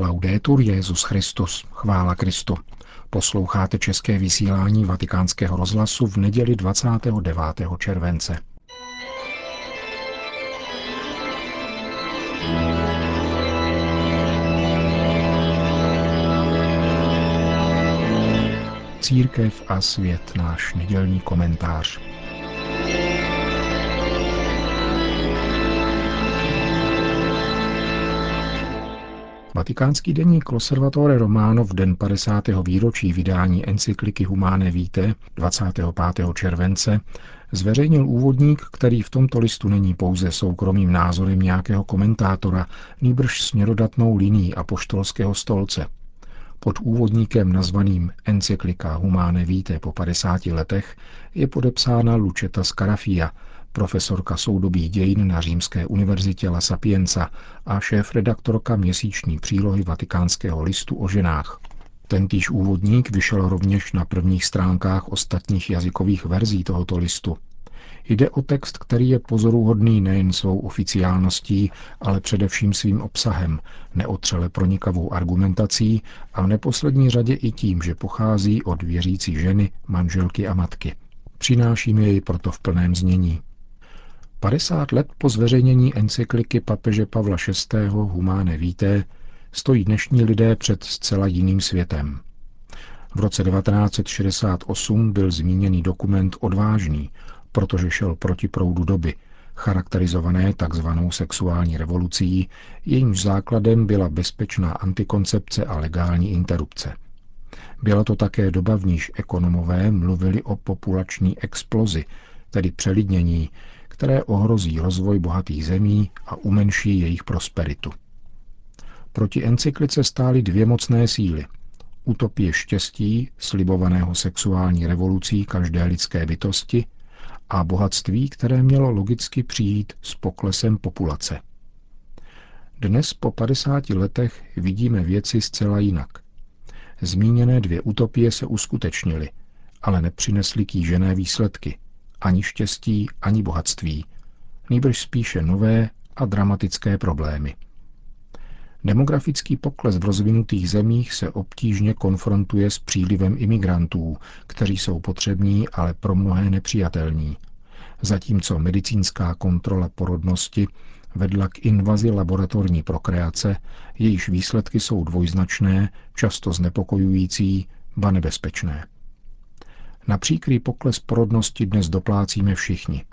Laudetur Jesus Christus, chvála Kristu. Posloucháte české vysílání Vatikánského rozhlasu v neděli 29. července. Církev a svět, náš nedělní komentář. Vatikánský deník L'Osservatore Romano v den 50. výročí vydání encykliky Humanae Vitae 25. července zveřejnil úvodník, který v tomto listu není pouze soukromým názorem nějakého komentátora, nýbrž směrodatnou linií apoštolského stolce. Pod úvodníkem nazvaným Encyklika Humanae Vitae po 50 letech je podepsána Lučeta Scarafia, profesorka soudobých dějin na Římské univerzitě La Sapienza a šéfredaktorka měsíční přílohy Vatikánského listu o ženách. Tentýž úvodník vyšel rovněž na prvních stránkách ostatních jazykových verzí tohoto listu. Jde o text, který je pozoruhodný nejen svou oficiálností, ale především svým obsahem, neotřele pronikavou argumentací a v neposlední řadě i tím, že pochází od věřící ženy, manželky a matky. Přinášíme jej proto v plném znění. 50 let po zveřejnění encykliky papeže Pavla VI. Humanae Vitae stojí dnešní lidé před zcela jiným světem. V roce 1968 byl zmíněný dokument odvážný, protože šel proti proudu doby, charakterizované takzvanou sexuální revolucí, jejímž základem byla bezpečná antikoncepce a legální interrupce. Byla to také doba, v níž ekonomové mluvili o populační explozi, tedy přelidnění, které ohrozí rozvoj bohatých zemí a umenší jejich prosperitu. Proti encyklice stály dvě mocné síly. Utopie štěstí, slibovaného sexuální revolucí každé lidské bytosti, a bohatství, které mělo logicky přijít s poklesem populace. Dnes po 50 letech vidíme věci zcela jinak. Zmíněné dvě utopie se uskutečnily, ale nepřinesly kýžené výsledky, ani štěstí, ani bohatství, nýbrž spíše nové a dramatické problémy. Demografický pokles v rozvinutých zemích se obtížně konfrontuje s přílivem imigrantů, kteří jsou potřební, ale pro mnohé nepřijatelní. Zatímco medicínská kontrola porodnosti vedla k invazi laboratorní prokreace, jejíž výsledky jsou dvojznačné, často znepokojující, ba nebezpečné. Na příkrý pokles porodnosti dnes doplácíme všichni.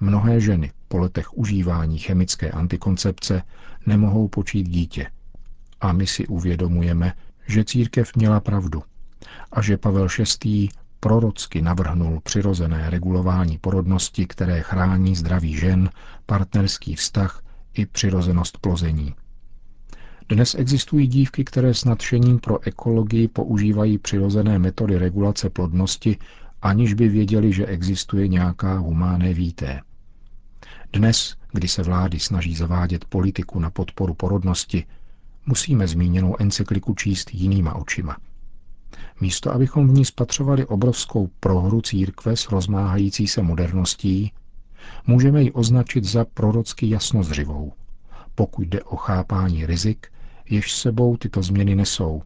Mnohé ženy po letech užívání chemické antikoncepce nemohou počít dítě. A my si uvědomujeme, že církev měla pravdu a že Pavel VI. Prorocky navrhnul přirozené regulování porodnosti, které chrání zdraví žen, partnerský vztah i přirozenost plození. Dnes existují dívky, které s nadšením pro ekologii používají přirozené metody regulace plodnosti, aniž by věděli, že existuje nějaká Humanae Vitae. Dnes, kdy se vlády snaží zavádět politiku na podporu porodnosti, musíme zmíněnou encykliku číst jinýma očima. Místo abychom v ní spatřovali obrovskou prohru církve s rozmáhající se moderností, můžeme ji označit za prorocky jasnozřivou, pokud jde o chápání rizik, jež sebou tyto změny nesou.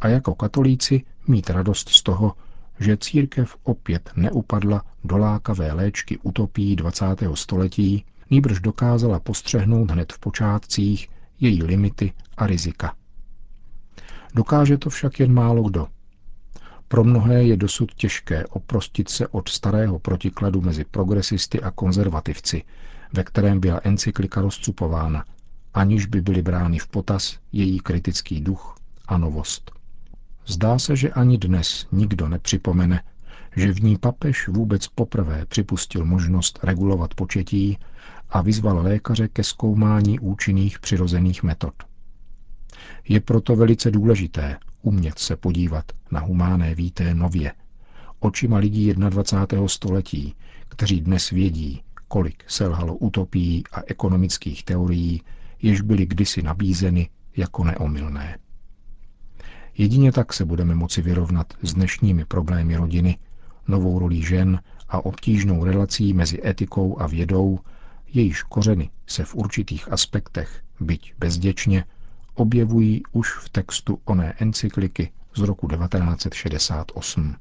A jako katolíci mít radost z toho, že církev opět neupadla do lákavé léčky utopí 20. století, nýbrž dokázala postřehnout hned v počátcích její limity a rizika. Dokáže to však jen málo kdo. Pro mnohé je dosud těžké oprostit se od starého protikladu mezi progresisty a konzervativci, ve kterém byla encyklika rozcupována, aniž by byly brány v potaz její kritický duch a novost. Zdá se, že ani dnes nikdo nepřipomene, že v ní papež vůbec poprvé připustil možnost regulovat početí a vyzval lékaře ke zkoumání účinných přirozených metod. Je proto velice důležité umět se podívat na Humanae Vitae nově, očima lidí 21. století, kteří dnes vědí, kolik selhalo utopií a ekonomických teorií, jež byly kdysi nabízeny jako neomylné. Jedině tak se budeme moci vyrovnat s dnešními problémy rodiny, novou rolí žen a obtížnou relací mezi etikou a vědou, jejíž kořeny se v určitých aspektech, byť bezděčně, objevují už v textu oné encykliky z roku 1968.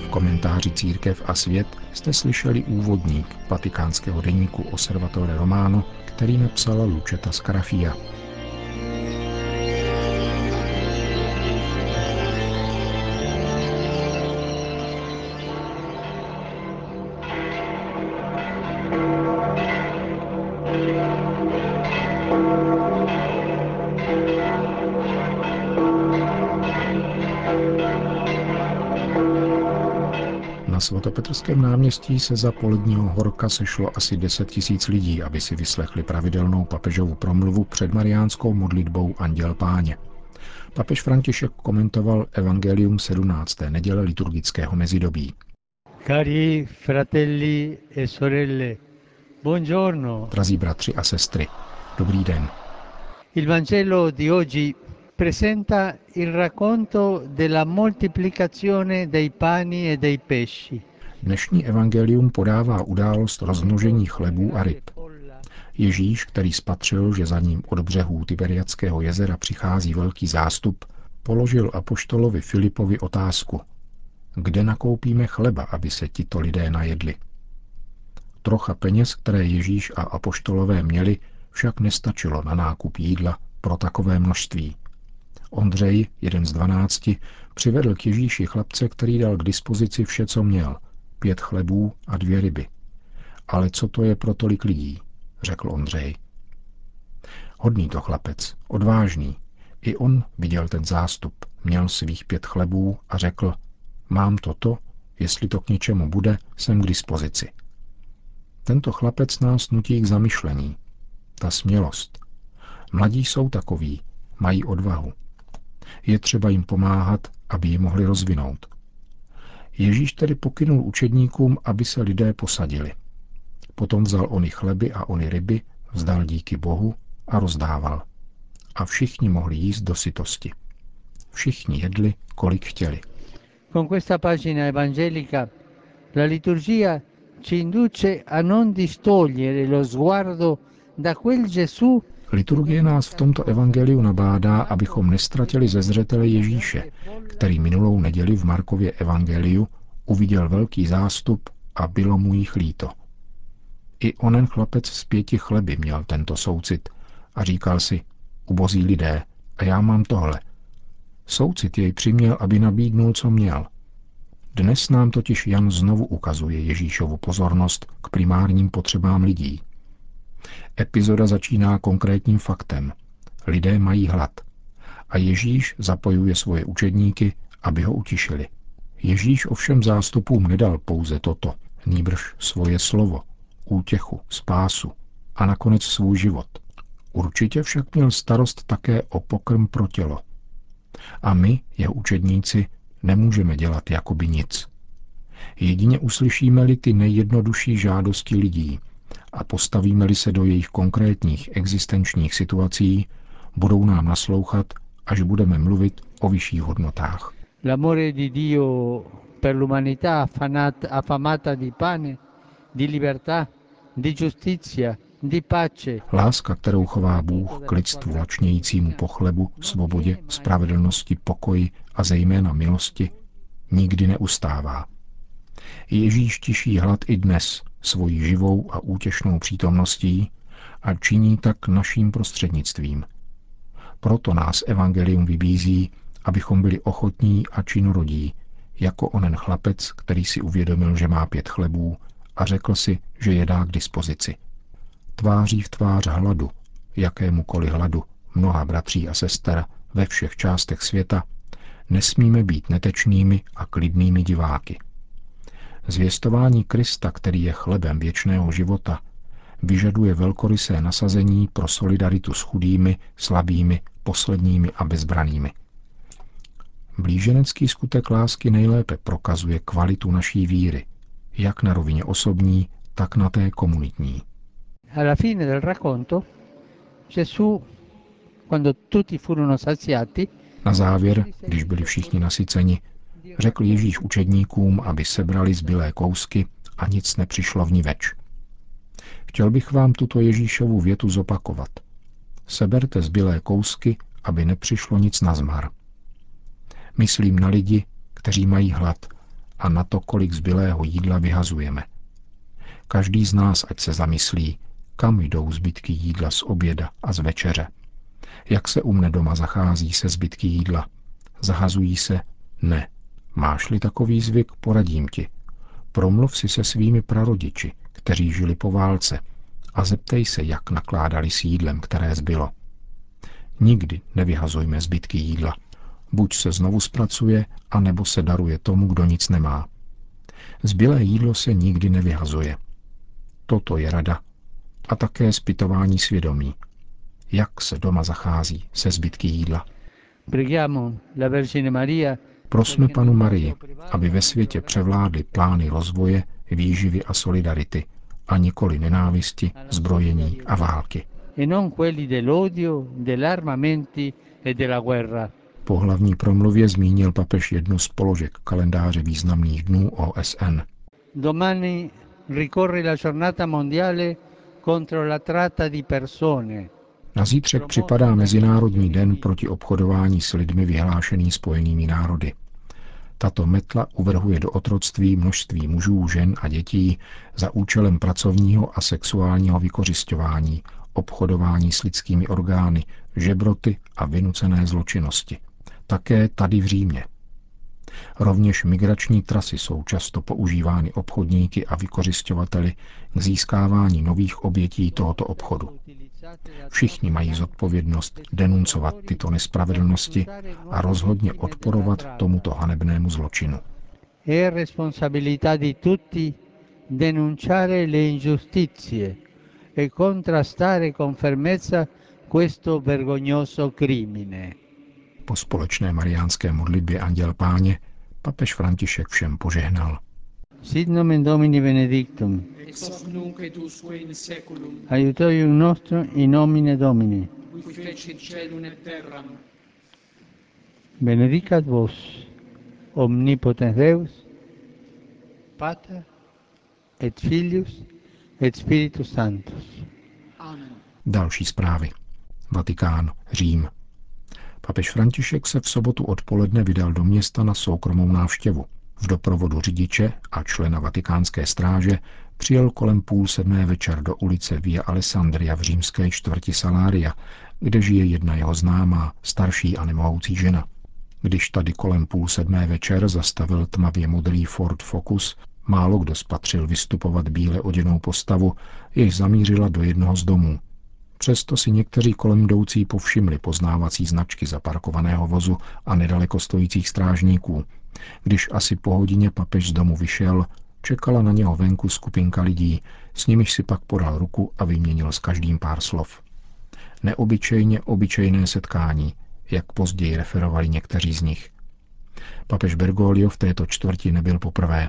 V komentáři Církev a svět jste slyšeli úvodník vatikánského deníku L'Osservatore Romano, který napsala Lučeta Scarafia. Na Svatopetrském náměstí se za poledního horka sešlo asi 10 000 lidí, aby si vyslechli pravidelnou papežovu promluvu před mariánskou modlitbou Anděl Páně. Papež František komentoval evangelium 17. neděle liturgického mezidobí. Cari fratelli e sorelle, buongiorno. Drazí bratři a sestry, dobrý den. Il Vangelo di oggi presenta il racconto della moltiplicazione dei pani e dei pesci. Dnešní evangelium podává událost rozmnožení chlebů a ryb. Ježíš, který spatřil, že za ním od břehů Tiberiackého jezera přichází velký zástup, položil apoštolovi Filipovi otázku: kde nakoupíme chleba, aby se tito lidé najedli? Trocha peněz, které Ježíš a apoštolové měli, však nestačilo na nákup jídla pro takové množství. Ondřej, jeden z 12, přivedl k Ježíši chlapce, který dal k dispozici vše, co měl, 5 chlebů a 2 ryby. Ale co to je pro tolik lidí, řekl Ondřej. Hodný to chlapec, odvážný. I on viděl ten zástup, měl svých 5 chlebů a řekl: mám toto, jestli to k něčemu bude, jsem k dispozici. Tento chlapec nás nutí k zamyšlení. Ta smělost. Mladí jsou takoví, mají odvahu. Je třeba jim pomáhat, aby ji mohli rozvinout. Ježíš tedy pokynul učedníkům, aby se lidé posadili. Potom vzal ony chleby a ony ryby, vzdal díky Bohu a rozdával. A všichni mohli jíst do sytosti. Všichni jedli, kolik chtěli. Con questa pagina evangelica la liturgia ci induce a non distogliere lo sguardo da quel Gesù. Liturgie nás v tomto evangeliu nabádá, abychom nestratili ze zřetele Ježíše, který minulou neděli v Markově evangeliu uviděl velký zástup a bylo mu jich líto. I onen chlapec s 5 chleby měl tento soucit a říkal si: ubozí lidé, a já mám tohle. Soucit jej přiměl, aby nabídnul, co měl. Dnes nám totiž Jan znovu ukazuje Ježíšovu pozornost k primárním potřebám lidí. Epizoda začíná konkrétním faktem. Lidé mají hlad. A Ježíš zapojuje svoje učedníky, aby ho utišili. Ježíš ovšem zástupům nedal pouze toto, nýbrž svoje slovo, útěchu, spásu a nakonec svůj život. Určitě však měl starost také o pokrm pro tělo. A my, jeho učedníci, nemůžeme dělat jakoby nic. Jedině uslyšíme-li ty nejjednodušší žádosti lidí a postavíme-li se do jejich konkrétních existenčních situací, budou nám naslouchat, až budeme mluvit o vyšších hodnotách. L'amore di Dio per l'umanità affamata di pane, di libertà, di giustizia, di pace. Láska, kterou chová Bůh k lidstvu lačnějícímu po chlebu, svobodě, spravedlnosti, pokoji a zejména milosti, nikdy neustává. Ježíš tiší hlad i dnes svojí živou a útěšnou přítomností a činí tak naším prostřednictvím. Proto nás evangelium vybízí, abychom byli ochotní a činorodí, jako onen chlapec, který si uvědomil, že má 5 chlebů a řekl si, že je dá k dispozici. Tváří v tvář hladu, jakémukoliv hladu, mnoha bratří a sester ve všech částech světa, nesmíme být netečnými a klidnými diváky. Zvěstování Krista, který je chlebem věčného života, vyžaduje velkorysé nasazení pro solidaritu s chudými, slabými, posledními a bezbranými. Blíženecký skutek lásky nejlépe prokazuje kvalitu naší víry, jak na rovině osobní, tak na té komunitní. Alla fine del racconto, Gesù, quando tutti furono saziati. Na závěr, když byli všichni nasyceni, Řekl Ježíš učedníkům, aby sebrali zbylé kousky a nic nepřišlo vniveč. Chtěl bych vám tuto Ježíšovu větu zopakovat. Seberte zbylé kousky, aby nepřišlo nic nazmar. Myslím na lidi, kteří mají hlad, a na to, kolik zbylého jídla vyhazujeme. Každý z nás ať se zamyslí, kam jdou zbytky jídla z oběda a z večeře. Jak se u mne doma zachází se zbytky jídla? Zahazují se? Ne. Máš-li takový zvyk, poradím ti. Promluv si se svými prarodiči, kteří žili po válce, a zeptej se, jak nakládali s jídlem, které zbylo. Nikdy nevyhazujme zbytky jídla. Buď se znovu zpracuje, anebo se daruje tomu, kdo nic nemá. Zbylé jídlo se nikdy nevyhazuje. Toto je rada. A také zpytování svědomí. Jak se doma zachází se zbytky jídla? Prosme panu Marii, aby ve světě převládly plány rozvoje, výživy a solidarity, a nikoli nenávisti, zbrojení a války. Po hlavní promluvě zmínil papež jednu z položek kalendáře významných dnů OSN. Domani ricorre la giornata mondiale contro la tratta di persone. Na zítřek připadá Mezinárodní den proti obchodování s lidmi vyhlášený Spojenými národy. Tato metla uvrhuje do otroctví množství mužů, žen a dětí za účelem pracovního a sexuálního vykořisťování, obchodování s lidskými orgány, žebroty a vynucené zločinnosti. Také tady v Římě. Rovněž migrační trasy jsou často používány obchodníky a vykořisťovateli k získávání nových obětí tohoto obchodu. Všichni mají zodpovědnost denuncovat tyto nespravedlnosti a rozhodně odporovat tomuto hanebnému zločinu. Po společné mariánské modlitbě Anděl Páně papež František všem požehnal. Sit nomen Domini benedictum. Ex hoc nunc et usque in saeculum. Aiutorium nostrum in nomine Domini. Qui fecit caelum et terram. Benedicat vos omnipotens Deus, Pater et Filius et Spiritus Sanctus. Amen. Další zprávy. Vatikán, Řím. Papež František se v sobotu odpoledne vydal do města na soukromou návštěvu. V doprovodu řidiče a člena Vatikánské stráže přijel kolem 19:30 večer do ulice Via Alessandria v římské čtvrti Salaria, kde žije jedna jeho známá, starší a nemohoucí žena. Když tady kolem 19:30 večer zastavil tmavě modrý Ford Focus, málo kdo spatřil vystupovat bíle oděnou postavu, jež zamířila do jednoho z domů. Přesto si někteří kolem jdoucí povšimli poznávací značky zaparkovaného vozu a nedaleko stojících strážníků. Když asi po hodině papež z domu vyšel, čekala na něho venku skupinka lidí, s nimiž si pak podal ruku a vyměnil s každým pár slov. Neobyčejně obyčejné setkání, jak později referovali někteří z nich. Papež Bergoglio v této čtvrti nebyl poprvé.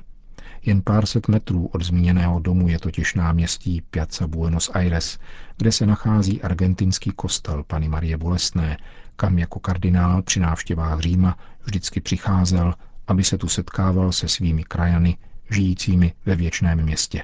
Jen pár set metrů od zmíněného domu je totiž náměstí Piazza Buenos Aires, kde se nachází argentinský kostel Panny Marie Bolestné, kam jako kardinál při návštěvách Říma vždycky přicházel, aby se tu setkával se svými krajany, žijícími ve věčném městě.